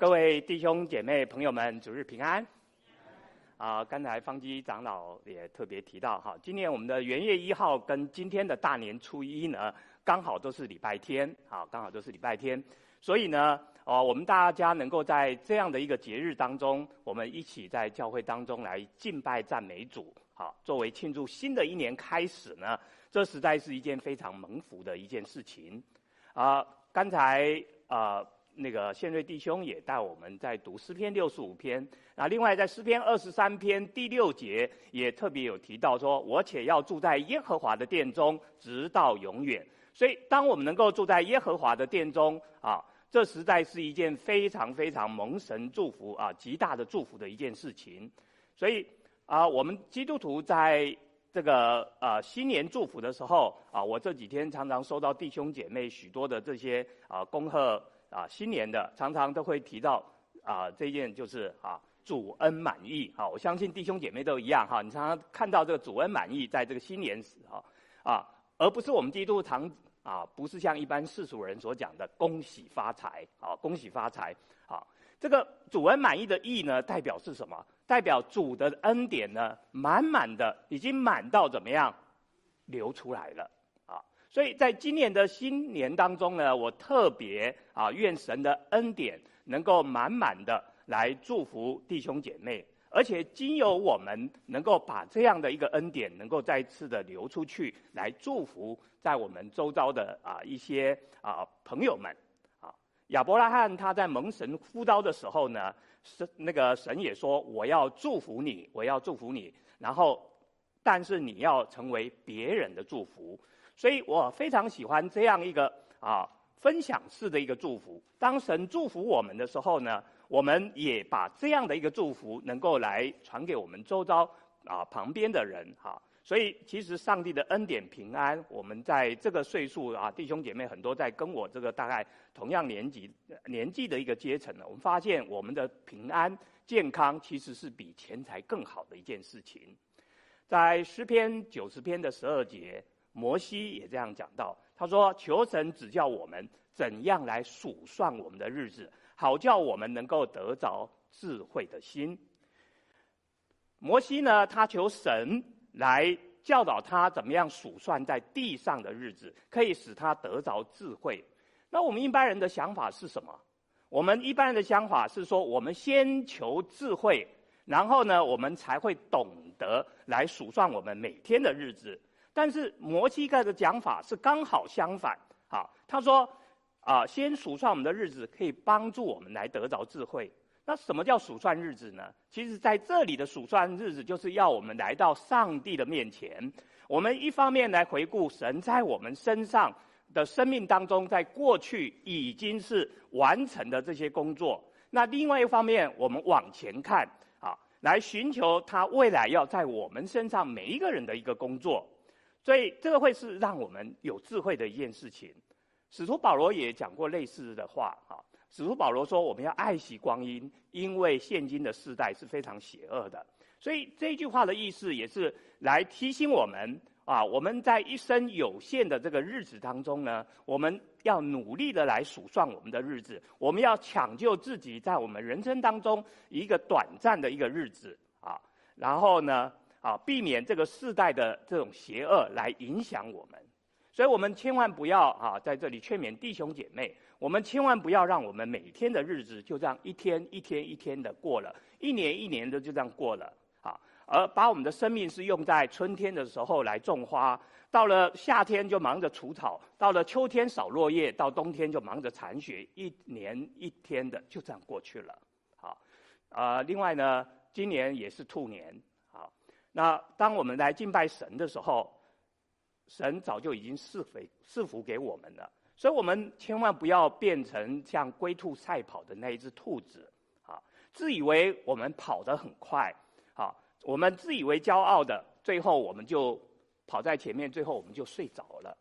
各位弟兄姐妹朋友们，主日平安。刚才方基长老也特别提到，好，今年我们的元月1号跟今天的大年初一呢，刚好都是礼拜天，好，刚好都是礼拜天，所以呢，我们大家能够在这样的一个节日当中，我们一起在教会当中来敬拜赞美主，好，作为庆祝新的一年开始呢，这实在是一件非常蒙福的一件事情。刚才那个宪瑞弟兄也带我们在读诗篇65篇，那另外在诗篇23篇第6节也特别有提到说，我且要住在耶和华的殿中直到永远。所以当我们能够住在耶和华的殿中啊，这实在是一件非常非常蒙神祝福啊，极大的祝福的一件事情。所以我们基督徒在这个新年祝福的时候啊，我这几天常常收到弟兄姐妹许多的这些恭贺新年的，常常都会提到这件就是主恩满意。我相信弟兄姐妹都一样你常常看到这个主恩满意在这个新年时而不是我们基督徒常不是像一般世俗人所讲的恭喜发财恭喜发财。这个主恩满意的意呢，代表是什么？代表主的恩典呢，满满的，已经满到怎么样流出来了。所以在今年的新年当中呢，我特别愿神的恩典能够满满的来祝福弟兄姐妹，而且经由我们能够把这样的一个恩典能够再次的流出去，来祝福在我们周遭的一些朋友们。亚伯拉罕他在蒙神呼召的时候呢，那个神也说，我要祝福你，我要祝福你，然后但是你要成为别人的祝福。所以我非常喜欢这样一个分享式的一个祝福。当神祝福我们的时候呢，我们也把这样的一个祝福能够来传给我们周遭旁边的人。所以其实上帝的恩典平安，我们在这个岁数弟兄姐妹很多在跟我这个大概同样年纪的一个阶层呢，我们发现我们的平安健康其实是比钱财更好的一件事情。在诗篇90篇的12节，摩西也这样讲到，他说，求神指教我们怎样来数算我们的日子，好叫我们能够得着智慧的心。摩西呢，他求神来教导他怎么样数算在地上的日子，可以使他得着智慧。那我们一般人的想法是什么？我们一般人的想法是说，我们先求智慧，然后呢，我们才会懂得来数算我们每天的日子。但是摩西的讲法是刚好相反。他说先数算我们的日子，可以帮助我们来得着智慧。那什么叫数算日子呢？其实在这里的数算日子，就是要我们来到上帝的面前，我们一方面来回顾神在我们身上的生命当中在过去已经是完成的这些工作，那另外一方面我们往前看，来寻求他未来要在我们身上每一个人的一个工作。所以这个会是让我们有智慧的一件事情。使徒保罗也讲过类似的话。使徒保罗说，我们要爱惜光阴，因为现今的世代是非常邪恶的。所以这句话的意思也是来提醒我们我们在一生有限的这个日子当中呢，我们要努力的来数算我们的日子，我们要抢救自己在我们人生当中一个短暂的一个日子然后呢避免这个世代的这种邪恶来影响我们。所以我们千万不要在这里劝勉弟兄姐妹，我们千万不要让我们每天的日子就这样一天一天一天的过了，一年一年的就这样过了而把我们的生命是用在春天的时候来种花，到了夏天就忙着除草，到了秋天扫落叶，到冬天就忙着铲雪，一年一天的就这样过去了另外呢，今年也是兔年。那当我们来敬拜神的时候，神早就已经赐福给我们了。所以我们千万不要变成像龟兔赛跑的那一只兔子自以为我们跑得很快我们自以为骄傲的，最后我们就跑在前面，最后我们就睡着了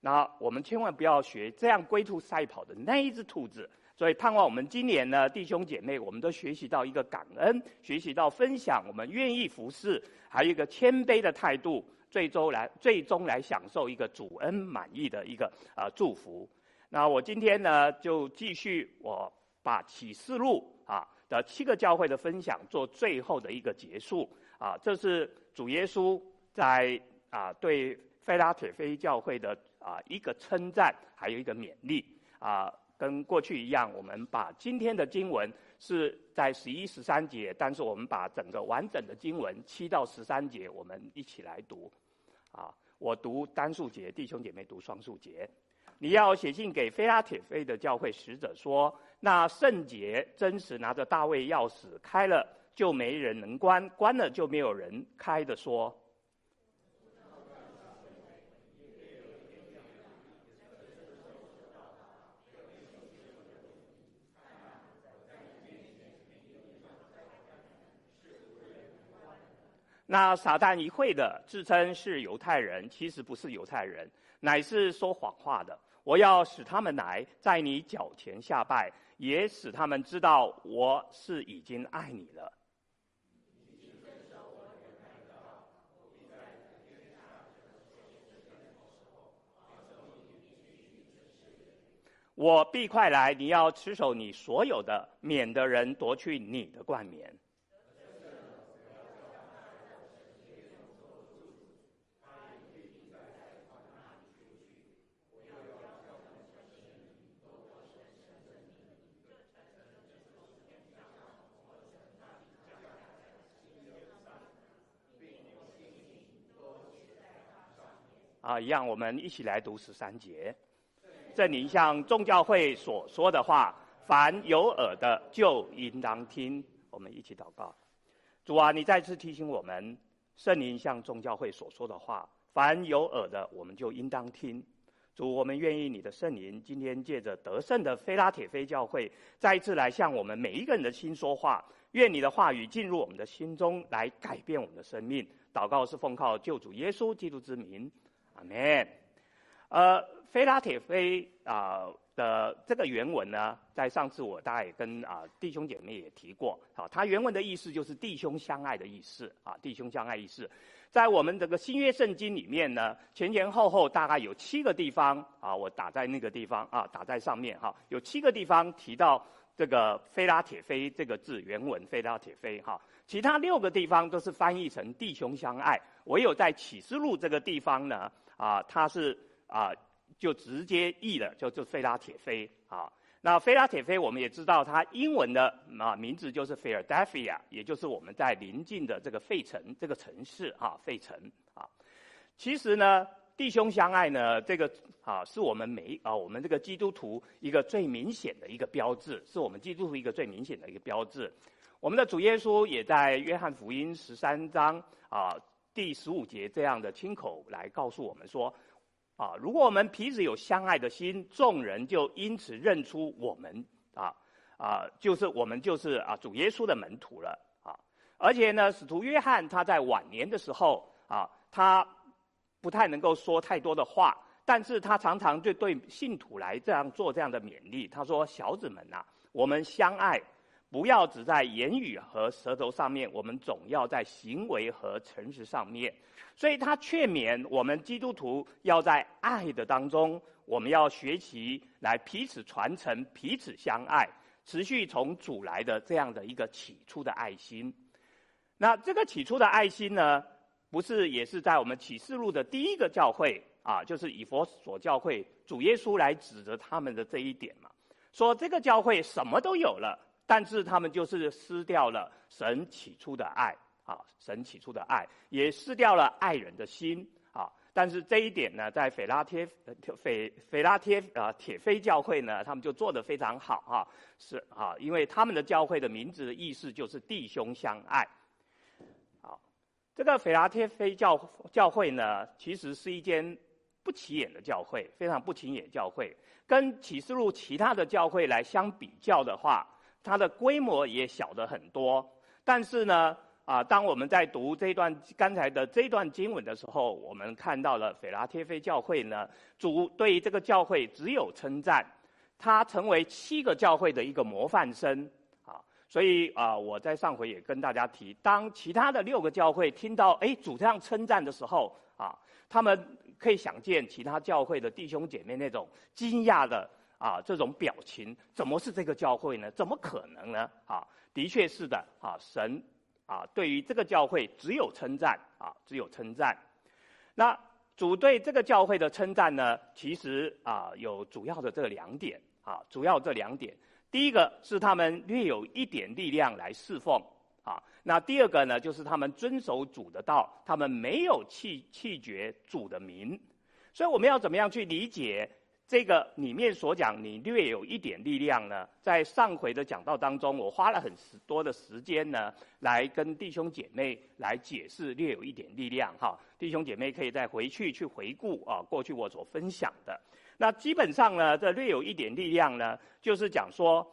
那我们千万不要学这样龟兔赛跑的那一只兔子。所以盼望我们今年呢，弟兄姐妹，我们都学习到一个感恩，学习到分享，我们愿意服侍，还有一个谦卑的态度，最终来享受一个主恩满意的一个祝福。那我今天呢，就继续我把启示录的7个教会的分享做最后的一个结束。这是主耶稣在对非拉铁非教会的一个称赞，还有一个勉励。跟过去一样，我们把今天的经文是在11、13节，但是我们把整个完整的经文7到13节我们一起来读。我读单数节，弟兄姐妹读双数节。你要写信给非拉铁非的教会使者说，那圣洁真实拿着大卫钥匙，开了就没人能关，关了就没有人开的说。那撒旦一会的自称是犹太人，其实不是犹太人，乃是说谎话的。我要使他们来，在你脚前下拜，也使他们知道我是已经爱你了。我必快来，你要持守你所有的，免得人夺去你的冠冕。一样，我们一起来读13节。这里像众教会所说的话，凡有耳的就应当听。我们一起祷告。主啊，你再次提醒我们，圣灵像众教会所说的话，凡有耳的我们就应当听。主，我们愿意你的圣灵今天借着得胜的非拉铁非教会，再一次来向我们每一个人的心说话。愿你的话语进入我们的心中，来改变我们的生命。祷告是奉靠救主耶稣基督之名，阿们。非拉铁非的这个原文呢，在上次我大概也跟弟兄姐妹也提过。它原文的意思就是弟兄相爱的意思。弟兄相爱意思，在我们这个新约圣经里面呢，前前后后大概有7个地方我打在那个地方打在上面有7个地方提到这个非拉铁非这个字，原文非拉铁非其他6个地方都是翻译成弟兄相爱，唯有在启示录这个地方呢，它是就直接译了，就非拉铁非那非拉铁非我们也知道，它英文的名字就是 Philadelphia， 也就是我们在邻近的这个费城这个城市费城其实呢，弟兄相爱呢，这个是我们我们这个基督徒一个最明显的一个标志，是我们基督徒一个最明显的一个标志。我们的主耶稣也在约翰福音13章第15节这样的亲口来告诉我们说，如果我们彼此有相爱的心，众人就因此认出我们就是我们就是主耶稣的门徒了而且呢，使徒约翰他在晚年的时候他不太能够说太多的话，但是他常常就对信徒来这样做这样的勉励。他说：“小子们啊，我们相爱。”不要只在言语和舌头上面，我们总要在行为和诚实上面。所以他劝勉我们基督徒要在爱的当中，我们要学习来彼此传承、彼此相爱，持续从主来的这样的一个起初的爱心。那这个起初的爱心呢，不是也是在我们启示录的第1个教会就是以弗所教会，主耶稣来指着他们的这一点嘛，说这个教会什么都有了，但是他们就是失掉了神起初的爱神起初的爱，也失掉了爱人的心但是这一点呢，在腓拉铁非教会呢，他们就做得非常好因为他们的教会的名字的意思就是弟兄相爱这个腓拉铁非教会呢，其实是一间不起眼的教会，非常不起眼的教会。跟启示录其他的教会来相比较的话，它的规模也小得很多。但是呢，当我们在读这段刚才的这段经文的时候，我们看到了腓拉铁非教会呢，主对这个教会只有称赞，它成为7个教会的一个模范生所以我在上回也跟大家提，当其他的6个教会听到主这样称赞的时候他们可以想见其他教会的弟兄姐妹那种惊讶的啊，这种表情，怎么是这个教会呢？怎么可能呢？啊，的确是的啊，神啊，对于这个教会只有称赞啊，只有称赞。那主对这个教会的称赞呢，其实啊，有主要的这两点啊，主要这两点。第一个是他们略有一点力量来侍奉啊，那第二个呢，就是他们遵守主的道，他们没有弃绝主的名。所以我们要怎么样去理解这个里面所讲你略有一点力量呢？在上回的讲道当中，我花了很多的时间呢，来跟弟兄姐妹来解释略有一点力量哈。弟兄姐妹可以再回去去回顾啊，过去我所分享的。那基本上呢，这略有一点力量呢，就是讲说，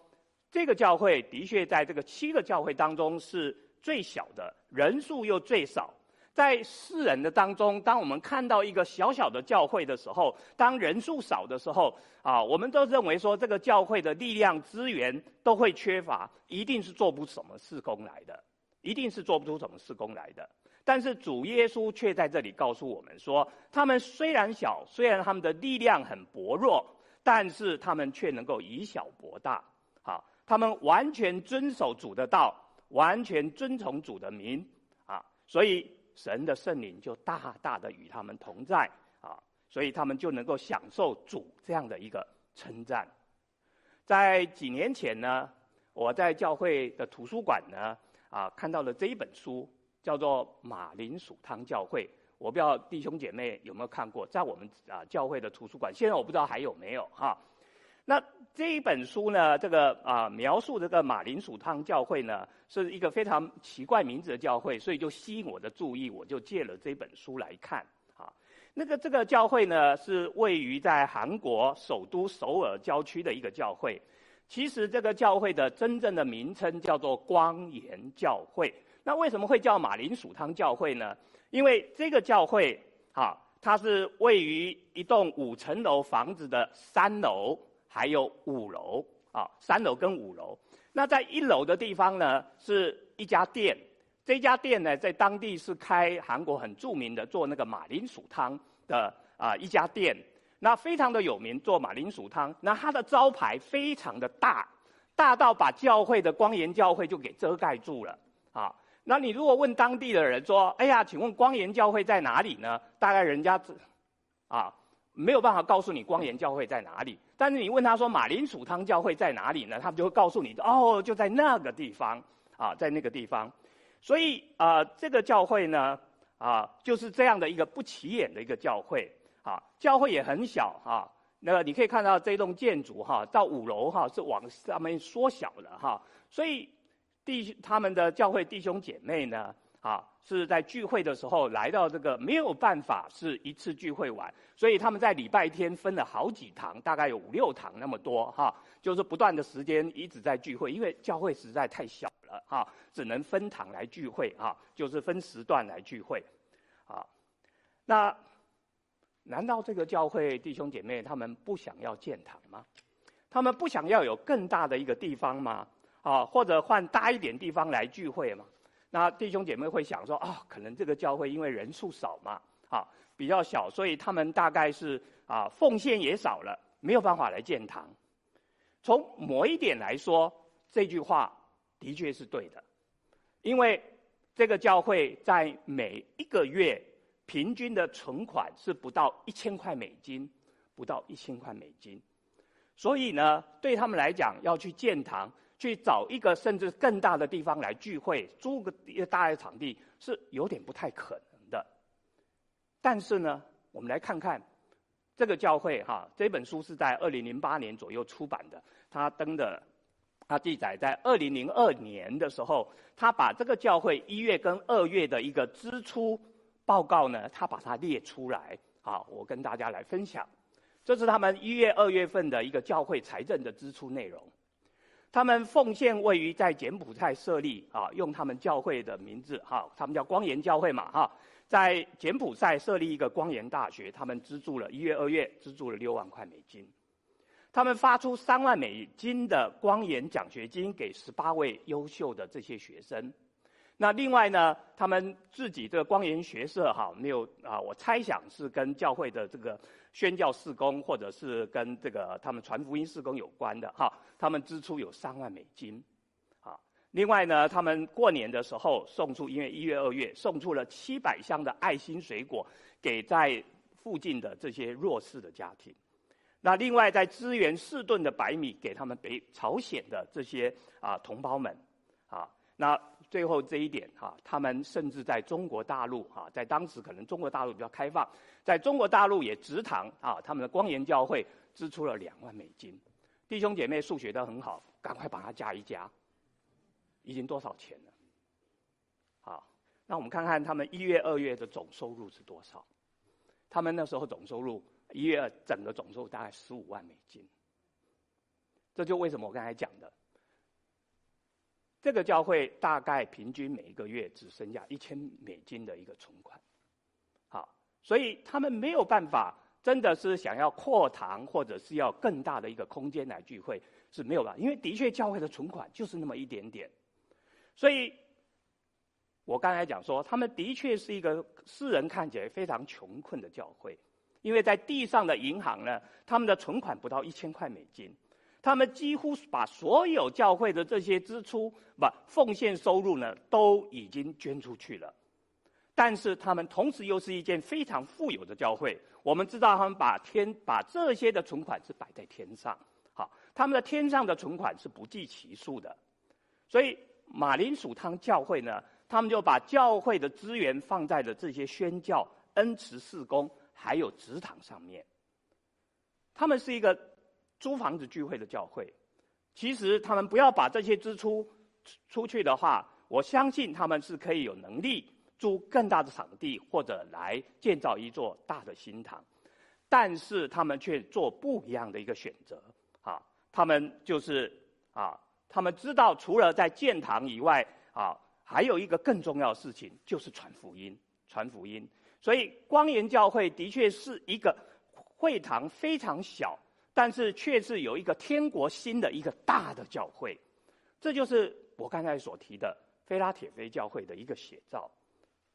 这个教会的确在这个7个教会当中是最小的，人数又最少。在世人的当中，当我们看到一个小小的教会的时候，当人数少的时候，啊，我们都认为说这个教会的力量资源都会缺乏，一定是做不出什么事工来的，一定是做不出什么事工来的。但是主耶稣却在这里告诉我们说，他们虽然小，虽然他们的力量很薄弱，但是他们却能够以小博大。好，他们完全遵守主的道，完全遵从主的名啊，所以神的圣灵就大大的与他们同在啊，所以他们就能够享受主这样的一个称赞。在几年前呢，我在教会的图书馆呢啊，看到了这一本书。叫做马铃薯汤教会，我不知道弟兄姐妹有没有看过，在我们啊教会的图书馆，现在我不知道还有没有哈。那这一本书呢，这个啊描述这个马铃薯汤教会呢，是一个非常奇怪名字的教会，所以就吸引我的注意，我就借了这本书来看啊。那个这个教会呢，是位于在韩国首都首尔郊区的一个教会。其实这个教会的真正的名称叫做光岩教会。那为什么会叫马铃薯汤教会呢？因为这个教会啊，它是位于一栋5层楼房子的3楼还有5楼啊，3楼跟5楼。那在1楼的地方呢，是一家店，这家店呢在当地是开韩国很著名的做那个马铃薯汤的啊一家店，那非常的有名，做马铃薯汤。那它的招牌非常的大，大到把教会的光岩教会就给遮盖住了啊。那你如果问当地的人说，哎呀，请问光岩教会在哪里呢？大概人家啊没有办法告诉你光岩教会在哪里。但是你问他说马铃薯汤教会在哪里呢，他们就会告诉你，哦，就在那个地方啊，在那个地方。所以这个教会呢啊，就是这样的一个不起眼的一个教会啊，教会也很小啊。那个你可以看到这栋建筑哈，到5楼哈是往上面缩小了哈，所以他们的教会弟兄姐妹呢啊，是在聚会的时候来到这个，没有办法是一次聚会完，所以他们在礼拜天分了好几堂，大概有5-6堂那么多哈，就是不断的时间一直在聚会，因为教会实在太小了哈，只能分堂来聚会啊，就是分时段来聚会啊。那难道这个教会弟兄姐妹他们不想要建堂吗？他们不想要有更大的一个地方吗？啊，或者换大一点地方来聚会嘛？那弟兄姐妹会想说，哦，可能这个教会因为人数少嘛，啊，比较小，所以他们大概是啊，奉献也少了，没有办法来建堂。从某一点来说，这句话的确是对的，因为这个教会在每一个月平均的存款是不到$1000，不到$1000。所以呢，对他们来讲，要去建堂，去找一个甚至更大的地方来聚会，租个大的场地是有点不太可能的。但是呢，我们来看看这个教会哈，这本书是在2008年左右出版的，它登的，它记载在2002年的时候，它把这个教会1月跟2月的一个支出报告呢，它把它列出来啊，我跟大家来分享。这是他们1月、2月份的一个教会财政的支出内容。他们奉献位于在柬埔寨设立啊，用他们教会的名字哈，他们叫光岩教会嘛哈，在柬埔寨设立一个光岩大学，他们资助了1月、2月资助了$60,000。他们发出$30,000的光岩奖学金给18位优秀的这些学生。那另外呢，他们自己这个光研学社哈，没有啊，我猜想是跟教会的这个宣教事工，或者是跟这个他们传福音事工有关的哈。他们支出有$30,000。啊，另外呢，他们过年的时候送出，因为1月、2月送出了700箱的爱心水果给在附近的这些弱势的家庭。那另外在支援4吨的白米给他们北朝鲜的这些啊同胞们，啊，那最后这一点哈，他们甚至在中国大陆哈，在当时可能中国大陆比较开放，在中国大陆也植堂啊，他们的光研教会支出了$20,000。弟兄姐妹数学都很好，赶快把它加一加，已经多少钱了？好，那我们看看他们1月、2月的总收入是多少？他们那时候总收入。1月整个总收大概$150,000，这就为什么我刚才讲的，这个教会大概平均每一个月只剩下$1,000的一个存款，好，所以他们没有办法，真的是想要扩堂或者是要更大的一个空间来聚会是没有办法，因为的确教会的存款就是那么一点点，所以我刚才讲说，他们的确是一个世人看起来非常穷困的教会。因为在地上的银行呢，他们的存款不到$1,000，他们几乎把所有教会的这些支出把奉献收入呢都已经捐出去了。但是他们同时又是一件非常富有的教会，我们知道他们把这些的存款是摆在天上，好，他们的天上的存款是不计其数的。所以马林属堂教会呢，他们就把教会的资源放在了这些宣教、恩慈事工还有职场上面。他们是一个租房子聚会的教会，其实他们不要把这些支出出去的话，我相信他们是可以有能力租更大的场地，或者来建造一座大的新堂，但是他们却做不一样的一个选择啊！他们就是啊，他们知道除了在建堂以外啊，还有一个更重要的事情就是传福音。所以光研教会的确是一个会堂非常小，但是却是有一个天国心的一个大的教会，这就是我刚才所提的非拉铁非教会的一个写照。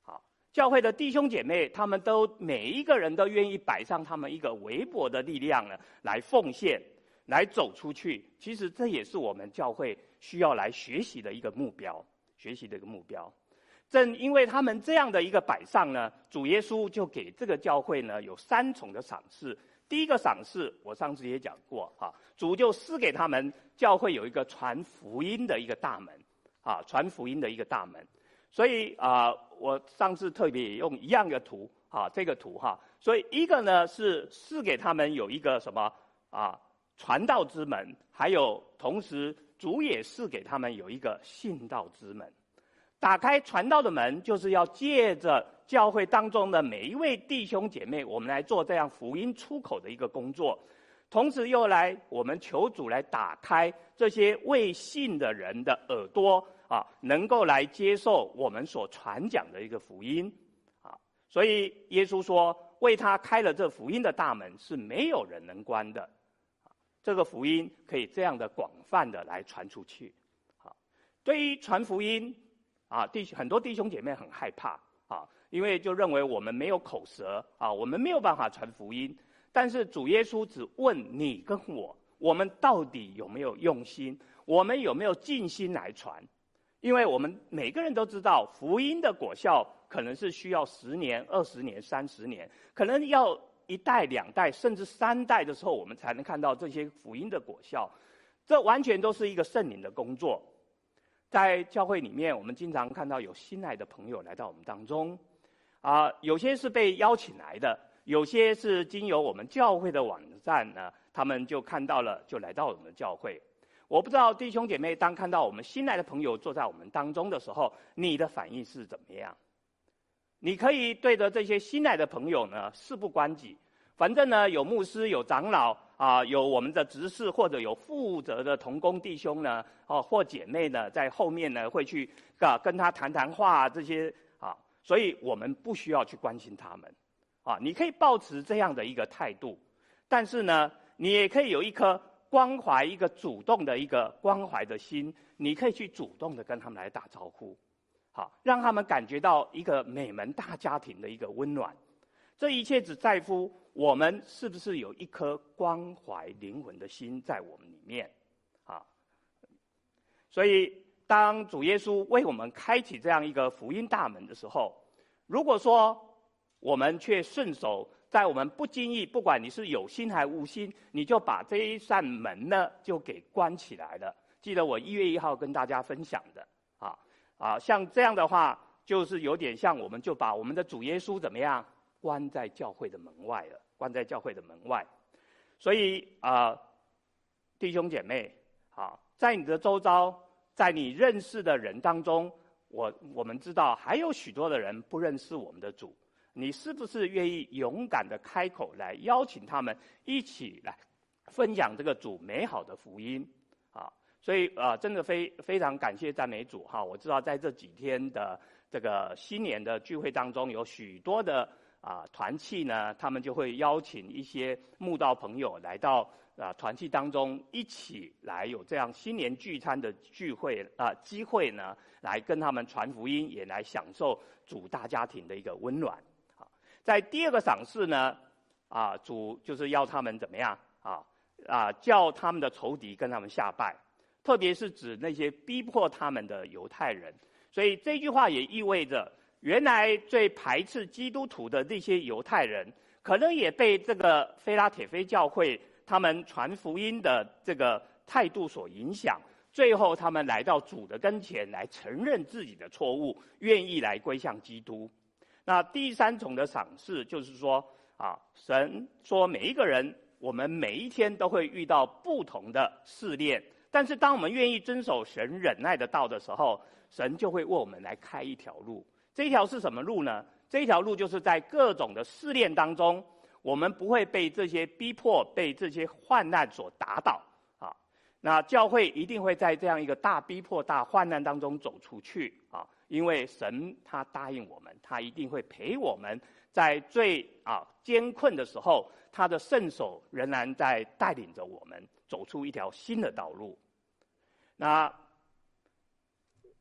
好，教会的弟兄姐妹他们都每一个人都愿意摆上他们一个微薄的力量呢，来奉献，来走出去。其实这也是我们教会需要来学习的一个目标。正因为他们这样的一个摆上呢，主耶稣就给这个教会呢有3重的赏赐。第一个赏赐我上次也讲过啊，主就赐给他们教会有一个传福音的一个大门。所以我上次特别用一样的图啊，这个图哈，所以一个呢是赐给他们有一个什么啊传道之门，还有同时主也赐给他们有一个信道之门。打开传道的门，就是要借着教会当中的每一位弟兄姐妹，我们来做这样福音出口的一个工作，同时又来我们求主来打开这些未信的人的耳朵啊，能够来接受我们所传讲的一个福音啊。所以耶稣说，为他开了这福音的大门，是没有人能关的，这个福音可以这样的广泛的来传出去。对于传福音啊，很多弟兄姐妹很害怕啊，因为就认为我们没有口舌啊，我们没有办法传福音。但是主耶稣只问你跟我，我们到底有没有用心，我们有没有尽心来传？因为我们每个人都知道，福音的果效可能是需要10年、20年、30年，可能要1代、2代甚至3代的时候，我们才能看到这些福音的果效。这完全都是一个圣灵的工作。在教会里面，我们经常看到有新来的朋友来到我们当中啊，有些是被邀请来的，有些是经由我们教会的网站呢，他们就看到了，就来到我们教会。我不知道弟兄姐妹当看到我们新来的朋友坐在我们当中的时候，你的反应是怎么样？你可以对着这些新来的朋友呢事不关己，反正呢有牧师、有长老啊，有我们的执事或者有负责的同工弟兄呢，哦、或姐妹呢，在后面呢会去跟他谈话这些啊，所以我们不需要去关心他们啊。你可以抱持这样的一个态度，但是呢，你也可以有一颗关怀、一个主动的一个关怀的心，你可以去主动的跟他们来打招呼好，让他们感觉到一个美门大家庭的一个温暖。这一切只在乎我们是不是有一颗关怀灵魂的心在我们里面。好，所以当主耶稣为我们开启这样一个福音大门的时候，如果说我们却顺手在我们不经意，不管你是有心还无心，你就把这一扇门呢就给关起来了。记得我1月1号跟大家分享的像这样的话，就是有点像我们就把我们的主耶稣怎么样关在教会的门外了，关在教会的门外。所以弟兄姐妹，在你的周遭，在你认识的人当中，我们知道还有许多的人不认识我们的主，你是不是愿意勇敢的开口来邀请他们一起来分享这个主美好的福音？所以真的非常感谢赞美主哈！我知道在这几天的这个新年的聚会当中，有许多的团契呢，他们就会邀请一些慕道朋友来到团契当中，一起来有这样新年聚餐的聚会机会呢，来跟他们传福音，也来享受主大家庭的一个温暖。在第二个赏识呢，主就是要他们怎么样叫他们的仇敌跟他们下拜。特别是指那些逼迫他们的犹太人，所以这句话也意味着，原来最排斥基督徒的那些犹太人，可能也被这个非拉铁非教会他们传福音的这个态度所影响，最后他们来到主的跟前，来承认自己的错误，愿意来归向基督。那第三种的赏识就是说，神说每一个人，我们每一天都会遇到不同的试炼。但是当我们愿意遵守神忍耐的道的时候，神就会为我们来开一条路。这一条是什么路呢？这一条路就是在各种的试炼当中，我们不会被这些逼迫、被这些患难所打倒。那教会一定会在这样一个大逼迫、大患难当中走出去。因为神他答应我们，他一定会陪我们，在最艰困的时候，他的圣手仍然在带领着我们走出一条新的道路。那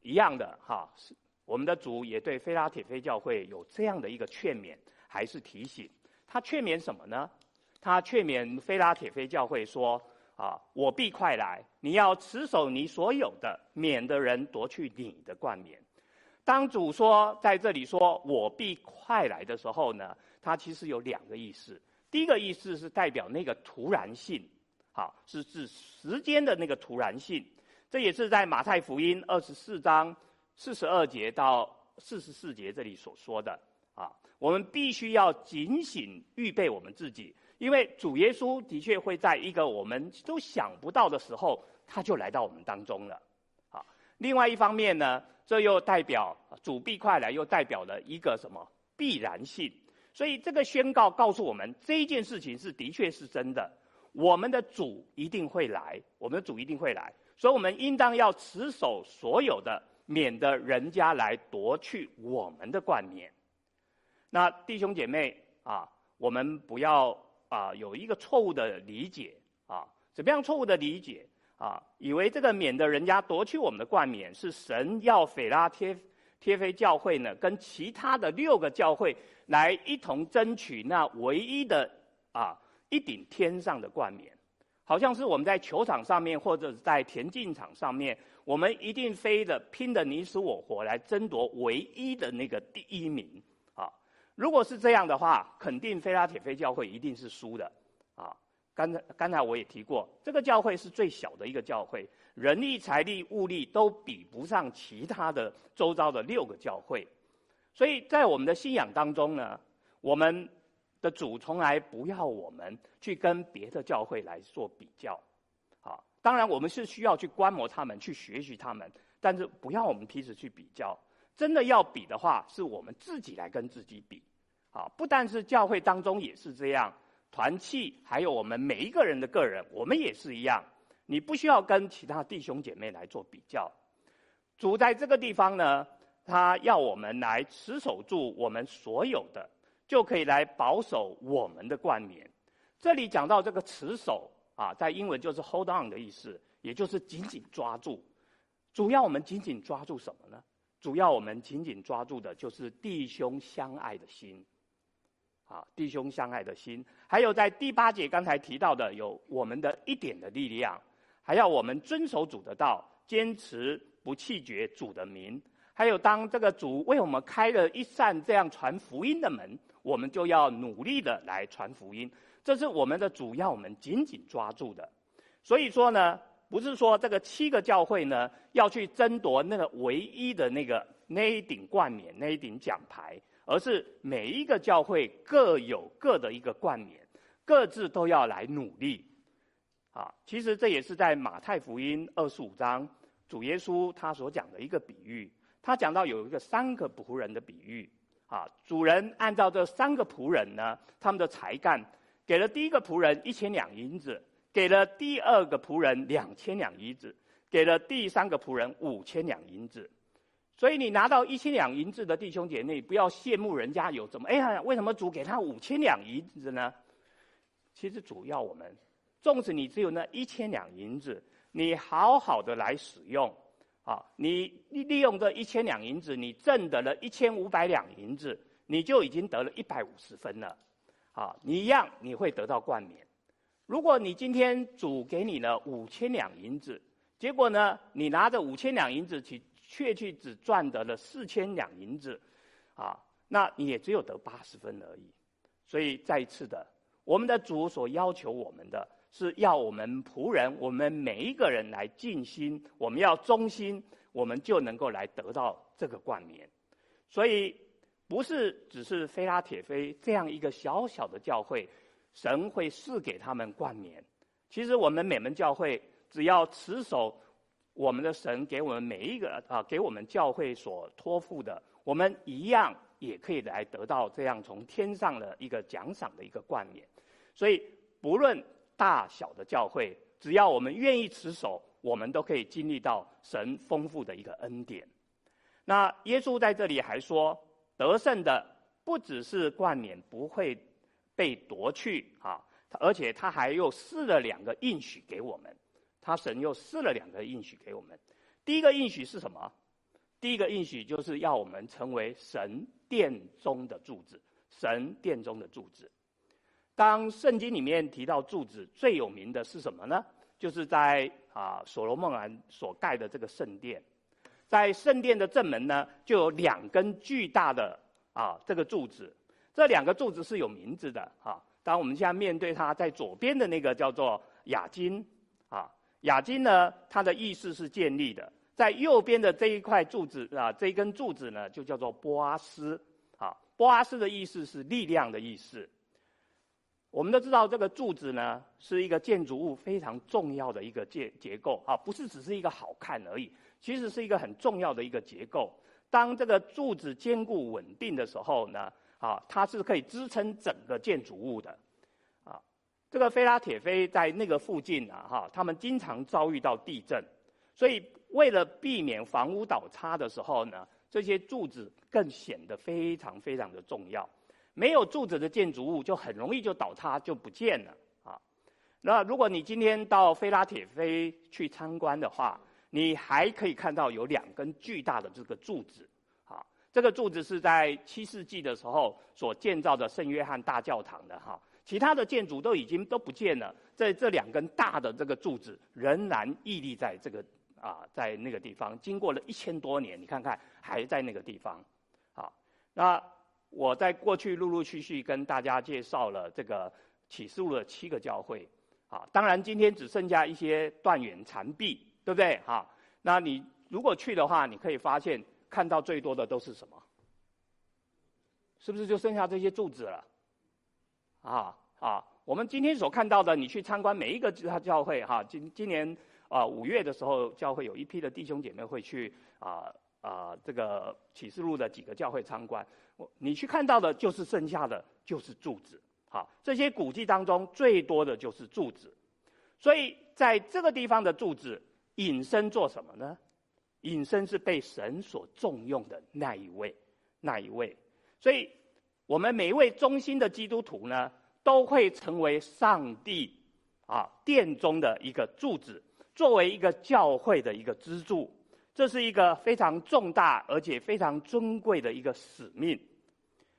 一样的我们的主也对非拉铁非教会有这样的一个劝勉，还是提醒。他劝勉什么呢？他劝勉非拉铁非教会说：我必快来，你要持守你所有的，免得人夺去你的冠冕。当主说在这里说我必快来的时候呢，他其实有两个意思。第一个意思是代表那个突然性，是指时间的那个突然性。这也是在马太福音24章42节到44节这里所说的。我们必须要警醒预备我们自己，因为主耶稣的确会在一个我们都想不到的时候，他就来到我们当中了。另外一方面呢，这又代表主必快来，又代表了一个什么必然性。所以这个宣告告诉我们，这一件事情是的确是真的，我们的主一定会来，我们的主一定会来。所以我们应当要持守所有的，免得人家来夺去我们的冠冕。那弟兄姐妹我们不要有一个错误的理解怎么样错误的理解以为这个免得人家夺去我们的冠冕是神要斐拉铁非教会呢跟其他的6个教会来一同争取那唯一的一顶天上的冠冕。好像是我们在球场上面，或者在田径场上面，我们一定非得拼得你死我活来争夺唯一的那个第一名。如果是这样的话，肯定非拉铁非教会一定是输的。刚才我也提过，这个教会是最小的一个教会，人力、财力、物力都比不上其他的周遭的6个教会。所以在我们的信仰当中呢，我们的主从来不要我们去跟别的教会来做比较。当然我们是需要去观摩他们，去学习他们，但是不要我们彼此去比较。真的要比的话，是我们自己来跟自己比。不但是教会当中也是这样，团契还有我们每一个人的个人，我们也是一样。你不需要跟其他弟兄姐妹来做比较。主在这个地方呢，他要我们来持守住我们所有的，就可以来保守我们的冠冕。这里讲到这个持守在英文就是 hold on 的意思，也就是紧紧抓住。主要我们紧紧抓住什么呢？主要我们紧紧抓住的就是弟兄相爱的心，啊，弟兄相爱的心。还有在第八节刚才提到的，有我们的一点的力量，还要我们遵守主的道，坚持不弃绝主的名。还有当这个主为我们开了一扇这样传福音的门，我们就要努力的来传福音。这是我们的主要我们紧紧抓住的。所以说呢，不是说这个七个教会呢要去争夺那个唯一的那一顶冠冕，那一顶奖牌，而是每一个教会各有各的一个冠冕，各自都要来努力。啊，其实这也是在马太福音25章主耶稣他所讲的一个比喻，他讲到有一个三个仆人的比喻。啊，主人按照这三个仆人呢他们的才干，给了第一个仆人1000两银子，给了第二个仆人2000两银子，给了第三个仆人5000两银子。所以你拿到1000两银子的弟兄姐妹，不要羡慕人家有怎么，哎呀，为什么主给他5000两银子呢？其实主要我们，纵使你只有那1000两银子，你好好的来使用，啊，你利用这1000两银子，你挣得了1500两银子，你就已经得了150分了，啊，你一样你会得到冠冕。如果你今天主给你了5000两银子，结果呢，你拿着5000两银子却去只赚得了4000两银子，啊，那你也只有得80分而已。所以再一次的，我们的主所要求我们的是要我们仆人，我们每一个人来尽心，我们要忠心，我们就能够来得到这个冠冕。所以不是只是非拉铁非这样一个小小的教会，神会赐给他们冠冕。其实我们每门教会只要持守我们的神给我们每一个给我们教会所托付的，我们一样也可以来得到这样从天上的一个奖赏的一个冠冕。所以不论大小的教会，只要我们愿意持守，我们都可以经历到神丰富的一个恩典。那耶稣在这里还说，得胜的不只是冠冕不会被夺去，啊，而且他还又赐了2个应许给我们，他神又赐了2个应许给我们。第一个应许是什么？第一个应许就是要我们成为神殿中的柱子，神殿中的柱子。当圣经里面提到柱子，最有名的是什么呢？就是在所罗门王所盖的这个圣殿，在圣殿的正门呢就有2根巨大的这个柱子。这2个柱子是有名字的，啊，当我们现在面对它，在左边的那个叫做雅金，啊，雅金呢它的意思是建立的，在右边的这一块柱子，啊，这一根柱子呢就叫做波阿斯，啊，波阿斯的意思是力量的意思。我们都知道这个柱子呢是一个建筑物非常重要的一个结构，啊，不是只是一个好看而已，其实是一个很重要的一个结构。当这个柱子坚固稳定的时候呢，啊，它是可以支撑整个建筑物的，啊，这个非拉铁非在那个附近啊，他们经常遭遇到地震，所以为了避免房屋倒塌的时候呢，这些柱子更显得非常非常的重要。没有柱子的建筑物就很容易就倒塌，就不见了，啊。那如果你今天到非拉铁非去参观的话，你还可以看到有2根巨大的这个柱子。这个柱子是在7世纪的时候所建造的圣约翰大教堂的，哈，其他的建筑都已经都不见了，这2根大的这个柱子仍然屹立在这个在那个地方，经过了1000多年，你看看还在那个地方，啊。那我在过去陆陆续续跟大家介绍了这个启示录的7个教会，啊，当然今天只剩下一些断垣残壁，对不对？啊，那你如果去的话，你可以发现。看到最多的都是什么？是不是就剩下这些柱子了？我们今天所看到的，你去参观每一个教会，哈，今年5月的时候，教会有一批的弟兄姐妹会去这个启示录的几个教会参观，你去看到的就是剩下的就是柱子，哈，这些古迹当中最多的就是柱子，所以在这个地方的柱子引申做什么呢？引申是被神所重用的那一位，所以我们每一位忠心的基督徒呢，都会成为上帝殿中的一个柱子，作为一个教会的一个支柱。这是一个非常重大而且非常尊贵的一个使命。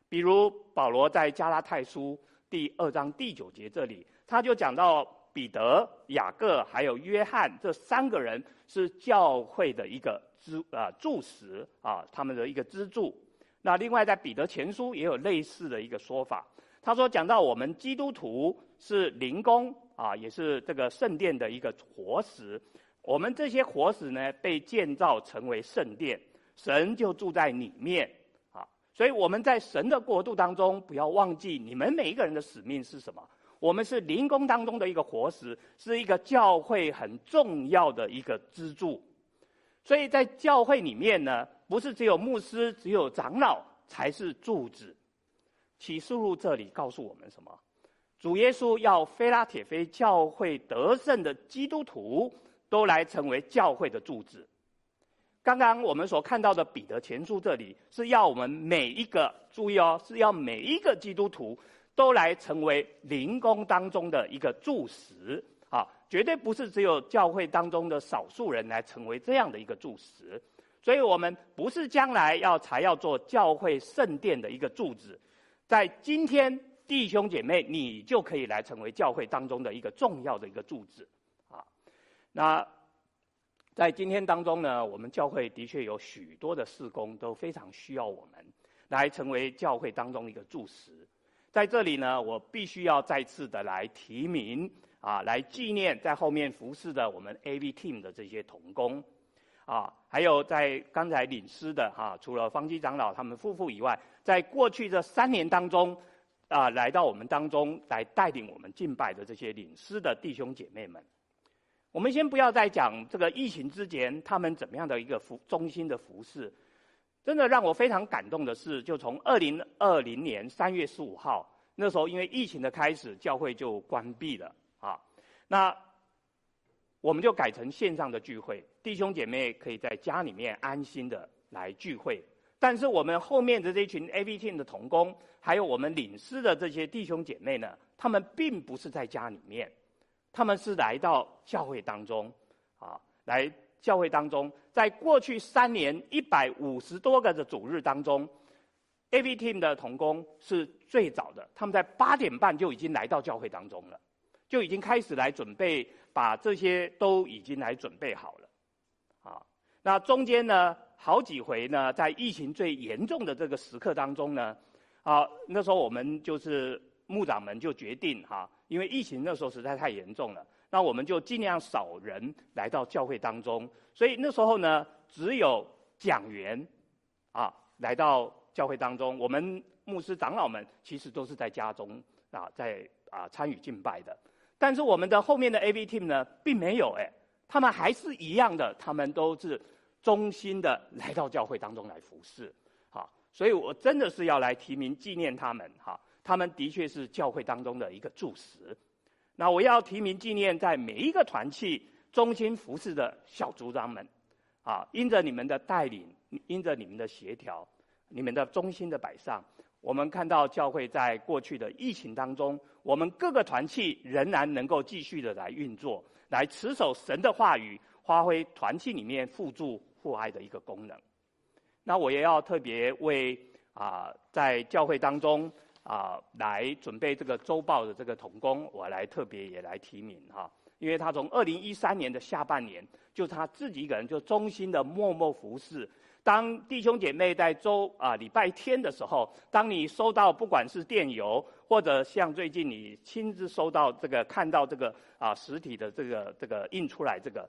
比如保罗在加拉太书第2章第9节这里，他就讲到彼得、雅各还有约翰这3个人是教会的一个柱石啊，他们的一个支柱。那另外在彼得前书也有类似的一个说法，他说讲到我们基督徒是灵宫啊，也是这个圣殿的一个活石，我们这些活石呢被建造成为圣殿，神就住在里面啊。所以我们在神的国度当中，不要忘记你们每一个人的使命是什么。我们是灵宫当中的一个活石，是一个教会很重要的一个支柱。所以在教会里面呢，不是只有牧师只有长老才是柱子。启示录这里告诉我们什么？主耶稣要非拉铁非教会得胜的基督徒都来成为教会的柱子。刚刚我们所看到的彼得前书这里是要我们每一个，注意哦，是要每一个基督徒都来成为灵宫当中的一个柱石啊，绝对不是只有教会当中的少数人来成为这样的一个柱石。所以我们不是将来才要做教会圣殿的一个柱子，在今天弟兄姐妹你就可以来成为教会当中的一个重要的一个柱子啊。那在今天当中呢，我们教会的确有许多的事工都非常需要我们来成为教会当中的一个柱石。在这里呢，我必须要再次的来提名啊，来纪念在后面服侍的我们 AV Team 的这些同工啊，还有在刚才领师的啊，除了方基长老他们夫妇以外，在过去这3年当中啊，来到我们当中来带领我们敬拜的这些领师的弟兄姐妹们。我们先不要再讲这个疫情之前他们怎么样的一个中心的服侍，真的让我非常感动的是，就从2020年3月15号那时候，因为疫情的开始，教会就关闭了啊，那我们就改成线上的聚会，弟兄姐妹可以在家里面安心的来聚会。但是我们后面的这群 AV Team 的同工还有我们领师的这些弟兄姐妹呢，他们并不是在家里面，他们是来到教会当中啊，来教会当中，在过去3年150多个的主日当中 ，AV Team 的同工是最早的，他们在8点半就已经来到教会当中了，就已经开始来准备，把这些都已经来准备好了，啊，那中间呢，好几回呢，在疫情最严重的这个时刻当中呢，啊，那时候我们就是牧长们就决定哈，因为疫情那时候实在太严重了。那我们就尽量少人来到教会当中，所以那时候呢，只有讲员啊来到教会当中。我们牧师长老们其实都是在家中啊，在啊参与敬拜的。但是我们的后面的 AV Team 呢，并没有他们还是一样的，他们都是忠心的来到教会当中来服侍。啊，所以我真的是要来提名纪念他们哈，他们的确是教会当中的一个柱石。那我要提名纪念在每一个团契中心服侍的小组长们啊，因着你们的带领，因着你们的协调，你们的中心的摆上，我们看到教会在过去的疫情当中，我们各个团契仍然能够继续的来运作，来持守神的话语，发挥团契里面互助互爱的一个功能。那我也要特别为在教会当中来准备这个周报的这个同工，我来特别也来提名哈，因为他从2013年的下半年，就他自己一个人就忠心的默默服侍。当弟兄姐妹在礼拜天的时候，当你收到不管是电邮，或者像最近你亲自收到这个看到这个实体的这个印出来这个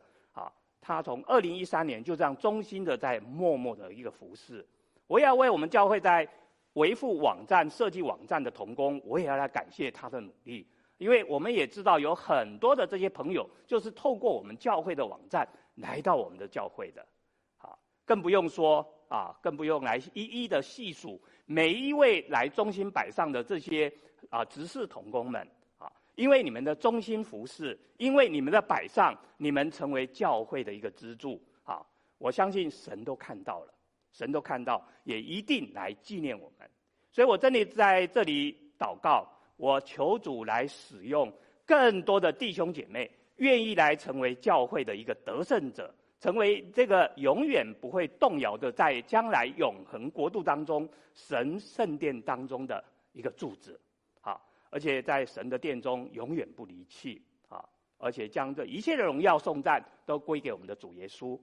他从2013年就这样忠心的在默默的一个服侍。我也要为我们教会在维护网站设计网站的同工，我也要来感谢他的努力，因为我们也知道有很多的这些朋友就是透过我们教会的网站来到我们的教会的更不用说更不用来一一的细数每一位来中心摆上的这些执事同工们因为你们的中心服侍，因为你们的摆上，你们成为教会的一个支柱我相信神都看到了，神都看到，也一定来纪念我们。所以我真的在这里祷告，我求主来使用更多的弟兄姐妹愿意来成为教会的一个得胜者，成为这个永远不会动摇的，在将来永恒国度当中，神圣殿当中的一个柱子。好，而且在神的殿中永远不离弃。好，而且将这一切的荣耀颂赞都归给我们的主耶稣。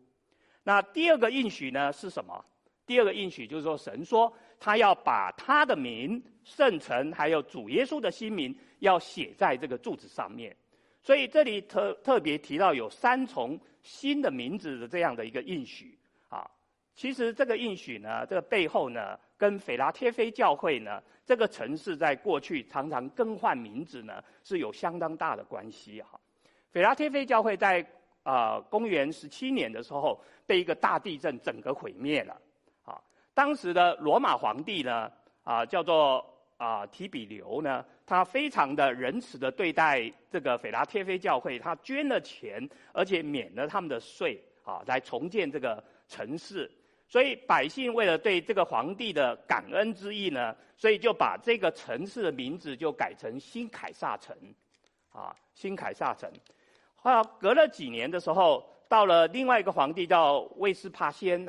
那第二个应许呢是什么？第二个应许就是说，神说他要把他的名、圣城还有主耶稣的新名要写在这个柱子上面。所以这里特别提到有三重新的名字的这样的一个应许啊。其实这个应许呢，这个背后呢，跟腓拉铁非教会呢，这个城市在过去常常更换名字呢，是有相当大的关系哈。腓拉铁非教会在公元17年的时候，被一个大地震整个毁灭了啊。当时的罗马皇帝呢，叫做提比留呢，他非常的仁慈的对待这个腓拉铁非教会，他捐了钱，而且免了他们的税啊，来重建这个城市。所以百姓为了对这个皇帝的感恩之意呢，所以就把这个城市的名字就改成新凯撒城啊，新凯撒城。后来隔了几年的时候，到了另外一个皇帝叫魏斯帕先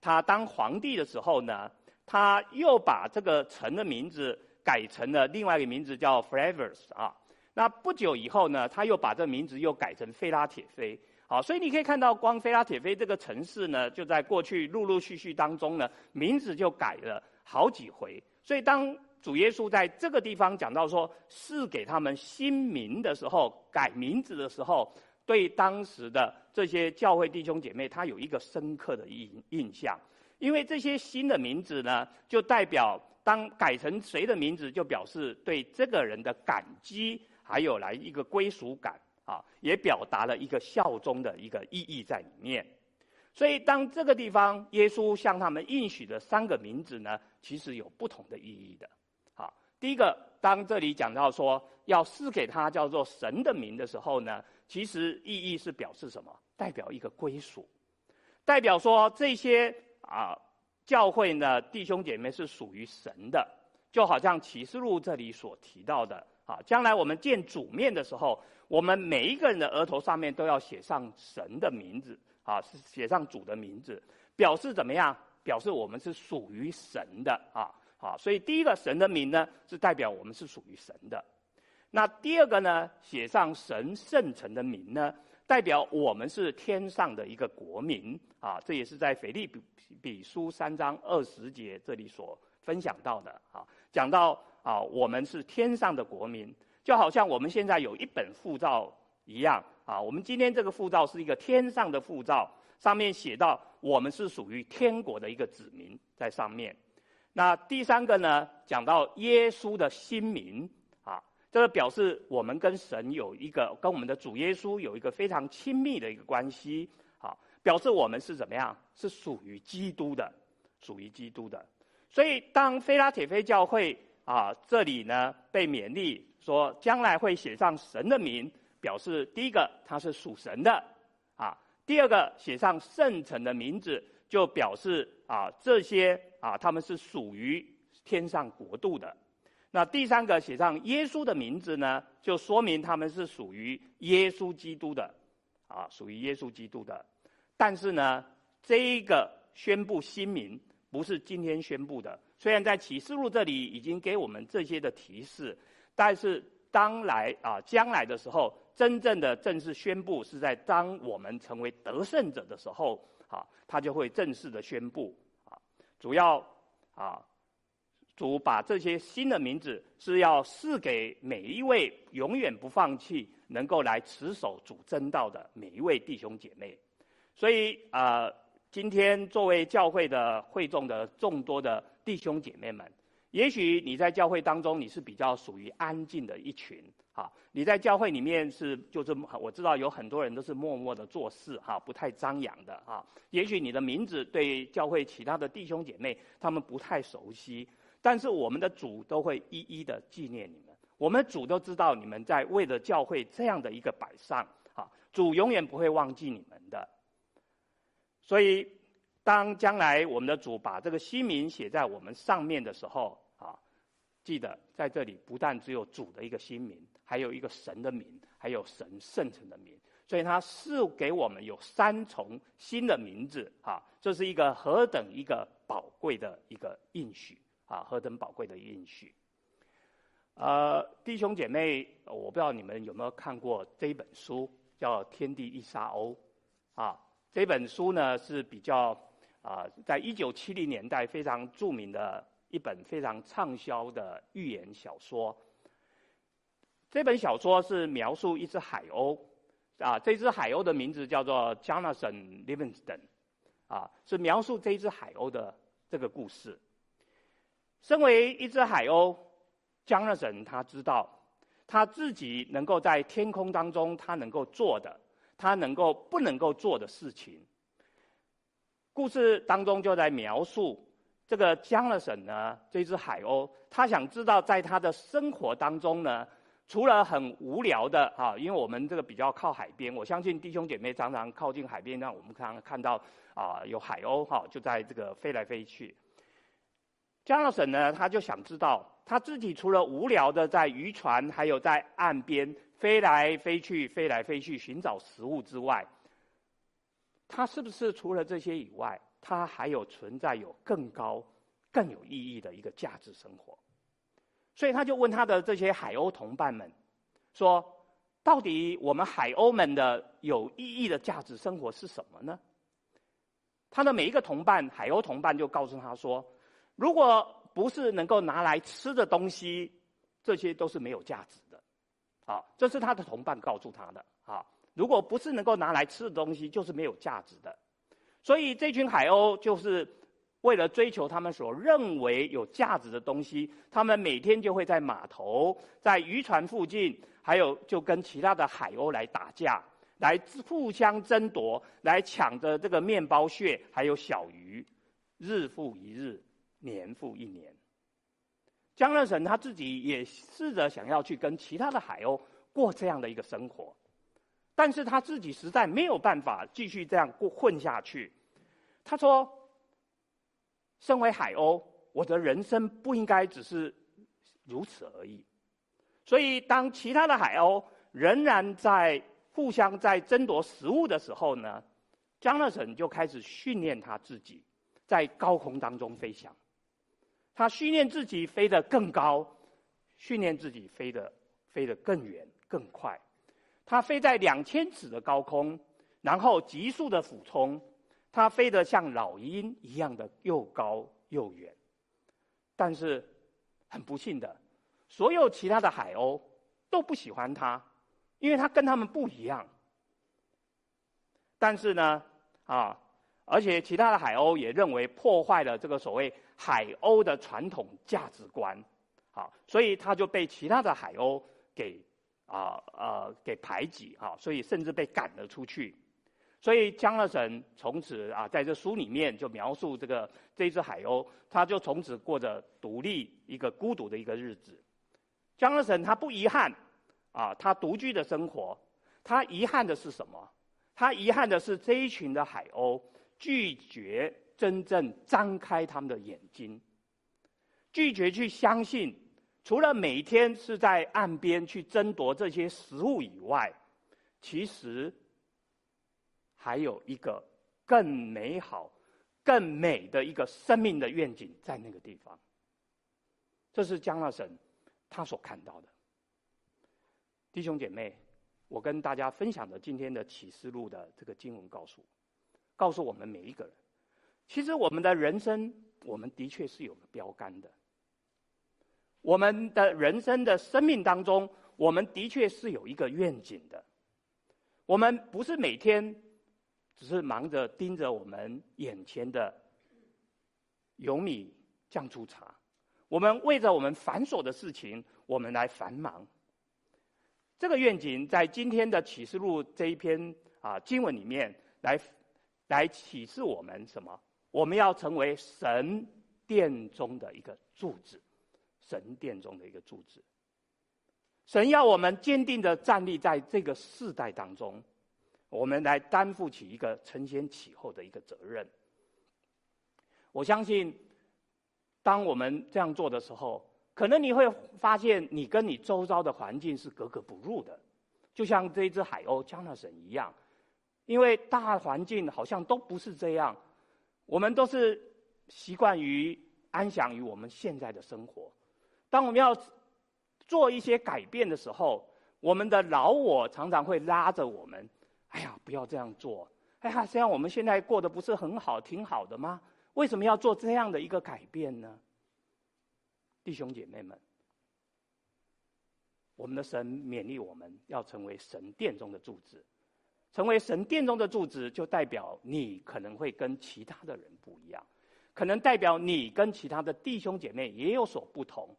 他当皇帝的时候呢，他又把这个城的名字改成了另外一个名字叫 Flavors 啊。那不久以后呢，他又把这名字又改成菲拉铁非。好，所以你可以看到，光菲拉铁非这个城市呢，就在过去陆陆续续当中呢，名字就改了好几回。所以当主耶稣在这个地方讲到说是给他们新名的时候，改名字的时候，对当时的这些教会弟兄姐妹，他有一个深刻的印象。因为这些新的名字呢，就代表当改成谁的名字，就表示对这个人的感激，还有来一个归属感啊，也表达了一个效忠的一个意义在里面。所以当这个地方耶稣向他们应许的三个名字呢，其实有不同的意义的。好，第一个，当这里讲到说要赐给他叫做神的名的时候呢，其实意义是表示什么？代表一个归属，代表说这些教会呢，弟兄姐妹是属于神的，就好像启示录这里所提到的将来我们见主面的时候，我们每一个人的额头上面都要写上神的名字写上主的名字，表示怎么样？表示我们是属于神的所以第一个，神的名呢，是代表我们是属于神的。那第二个呢，写上神圣城的名呢，代表我们是天上的一个国民这也是在腓立比书3章20节这里所分享到的讲到我们是天上的国民，就好像我们现在有一本护照一样我们今天这个护照是一个天上的护照，上面写到我们是属于天国的一个子民在上面。那第三个呢，讲到耶稣的新名这个表示我们跟神有一个，跟我们的主耶稣有一个非常亲密的一个关系表示我们是怎么样？是属于基督的，属于基督的。所以当腓拉铁非教会这里呢被勉励说将来会写上神的名，表示第一个他是属神的第二个写上圣城的名字，就表示这些他们是属于天上国度的。那第三个写上耶稣的名字呢，就说明他们是属于耶稣基督的属于耶稣基督的。但是呢，这个宣布新名不是今天宣布的，虽然在启示录这里已经给我们这些的提示，但是将来的时候，真正的正式宣布是在当我们成为得胜者的时候他就会正式的宣布主要主把这些新的名字是要赐给每一位永远不放弃能够来持守主真道的每一位弟兄姐妹。所以今天作为教会的会众的众多的弟兄姐妹们，也许你在教会当中你是比较属于安静的一群你在教会里面就是我知道有很多人都是默默的做事不太张扬的也许你的名字对教会其他的弟兄姐妹他们不太熟悉，但是我们的主都会一一的纪念你们，我们的主都知道你们在为了教会这样的一个摆上主永远不会忘记你们的。所以当将来我们的主把这个新名写在我们上面的时候记得在这里不但只有主的一个新名，还有一个神的名，还有神圣城的名。所以他赐给我们有三重新的名字啊，这是一个何等一个宝贵的一个应许啊，何等宝贵的应许。弟兄姐妹，我不知道你们有没有看过这本书，叫《天地一沙鸥》啊。这本书呢是比较在1970年代非常著名的一本非常畅销的寓言小说。这本小说是描述一只海鸥啊，这只海鸥的名字叫做 Jonathan Livingston 啊，是描述这只海鸥的这个故事。身为一只海鸥，Jonathan 他知道他自己能够在天空当中他能够做的，他能够不能够做的事情。故事当中就在描述这个 Jonathan 呢，这只海鸥他想知道在他的生活当中呢，除了很无聊的啊，因为我们这个比较靠海边，我相信弟兄姐妹常常靠近海边，让我们常常看到啊有海鸥哈就在这个飞来飞去。Jonathan 呢，他就想知道他自己除了无聊的在渔船还有在岸边飞来飞去飞来飞去寻找食物之外，他是不是除了这些以外，他还有存在有更高更有意义的一个价值生活。所以他就问他的这些海鸥同伴们说，到底我们海鸥们的有意义的价值生活是什么呢？他的每一个同伴，海鸥同伴就告诉他说，如果不是能够拿来吃的东西，这些都是没有价值的啊，这是他的同伴告诉他的啊，如果不是能够拿来吃的东西就是没有价值的。所以这群海鸥就是为了追求他们所认为有价值的东西，他们每天就会在码头在渔船附近还有就跟其他的海鸥来打架，来互相争夺，来抢着这个面包屑还有小鱼，日复一日年复一年。江乐神他自己也试着想要去跟其他的海鸥过这样的一个生活，但是他自己实在没有办法继续这样混下去。他说，身为海鸥，我的人生不应该只是如此而已。所以当其他的海鸥仍然在互相在争夺食物的时候呢，江乐神就开始训练他自己在高空当中飞翔。他训练自己飞得更高，训练自己飞得更远更快。他飞在2000尺的高空，然后急速的俯冲，他飞得像老鹰一样的又高又远。但是很不幸的，所有其他的海鸥都不喜欢他，因为他跟他们不一样。但是呢而且其他的海鸥也认为破坏了这个所谓海鸥的传统价值观，好，所以他就被其他的海鸥给排挤啊，所以甚至被赶了出去。所以江乐神从此啊，在这书里面就描述这只海鸥，他就从此过着独立一个孤独的一个日子。江乐神他不遗憾啊，他独居的生活，他遗憾的是什么？他遗憾的是这一群的海鸥拒绝真正张开他们的眼睛，拒绝去相信除了每天是在岸边去争夺这些食物以外，其实还有一个更美好更美的一个生命的愿景在那个地方。这是江乐神他所看到的。弟兄姐妹，我跟大家分享的今天的启示录的这个经文告诉我们每一个人，其实我们的人生，我们的确是有个标杆的。我们的人生的生命当中，我们的确是有一个愿景的。我们不是每天只是忙着盯着我们眼前的油米酱醋茶，我们为着我们繁琐的事情，我们来繁忙。这个愿景在今天的启示录这一篇经文里面来启示我们什么？我们要成为神殿中的一个柱子，神殿中的一个柱子。神要我们坚定的站立在这个世代当中，我们来担负起一个承先启后的一个责任。我相信，当我们这样做的时候，可能你会发现你跟你周遭的环境是格格不入的，就像这只海鸥 Jonathan 一样，因为大环境好像都不是这样，我们都是习惯于安享于我们现在的生活。当我们要做一些改变的时候，我们的老我常常会拉着我们，哎呀，不要这样做，哎呀，虽然我们现在过得不是很好，挺好的吗？为什么要做这样的一个改变呢？弟兄姐妹们，我们的神勉励我们要成为神殿中的柱子，成为神殿中的柱子就代表你可能会跟其他的人不一样，可能代表你跟其他的弟兄姐妹也有所不同，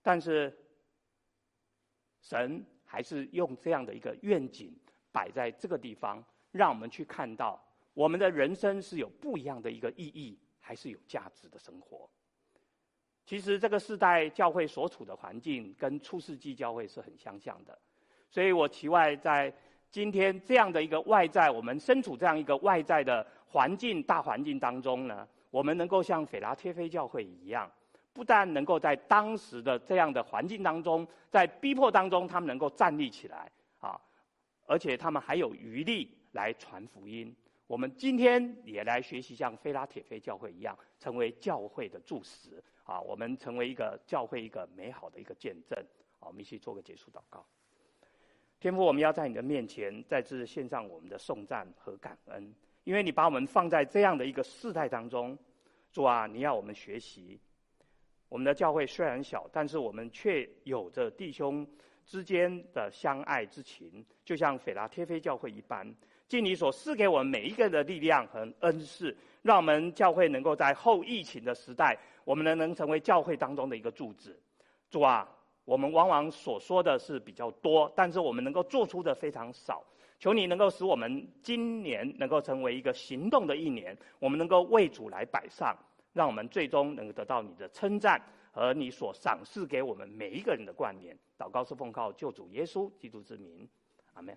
但是神还是用这样的一个愿景摆在这个地方，让我们去看到我们的人生是有不一样的一个意义，还是有价值的生活。其实这个世代教会所处的环境跟初世纪教会是很相像的，所以我期望在今天这样的一个外在，我们身处这样一个外在的环境大环境当中呢，我们能够像斐拉铁非教会一样，不但能够在当时的这样的环境当中，在逼迫当中他们能够站立起来啊，而且他们还有余力来传福音。我们今天也来学习像斐拉铁非教会一样，成为教会的柱石啊，我们成为一个教会一个美好的一个见证啊，我们一起做个结束祷告。天父，我们要在你的面前再次献上我们的颂赞和感恩，因为你把我们放在这样的一个世代当中。主啊，你要我们学习，我们的教会虽然小，但是我们却有着弟兄之间的相爱之情，就像斐拉铁非教会一般，尽你所赐给我们每一个人的力量和恩赐，让我们教会能够在后疫情的时代，我们能成为教会当中的一个柱子。主啊，我们往往所说的是比较多，但是我们能够做出的非常少，求你能够使我们今年能够成为一个行动的一年，我们能够为主来摆上，让我们最终能够得到你的称赞和你所赏赐给我们每一个人的冠冕。祷告是奉靠救主耶稣基督之名，阿们。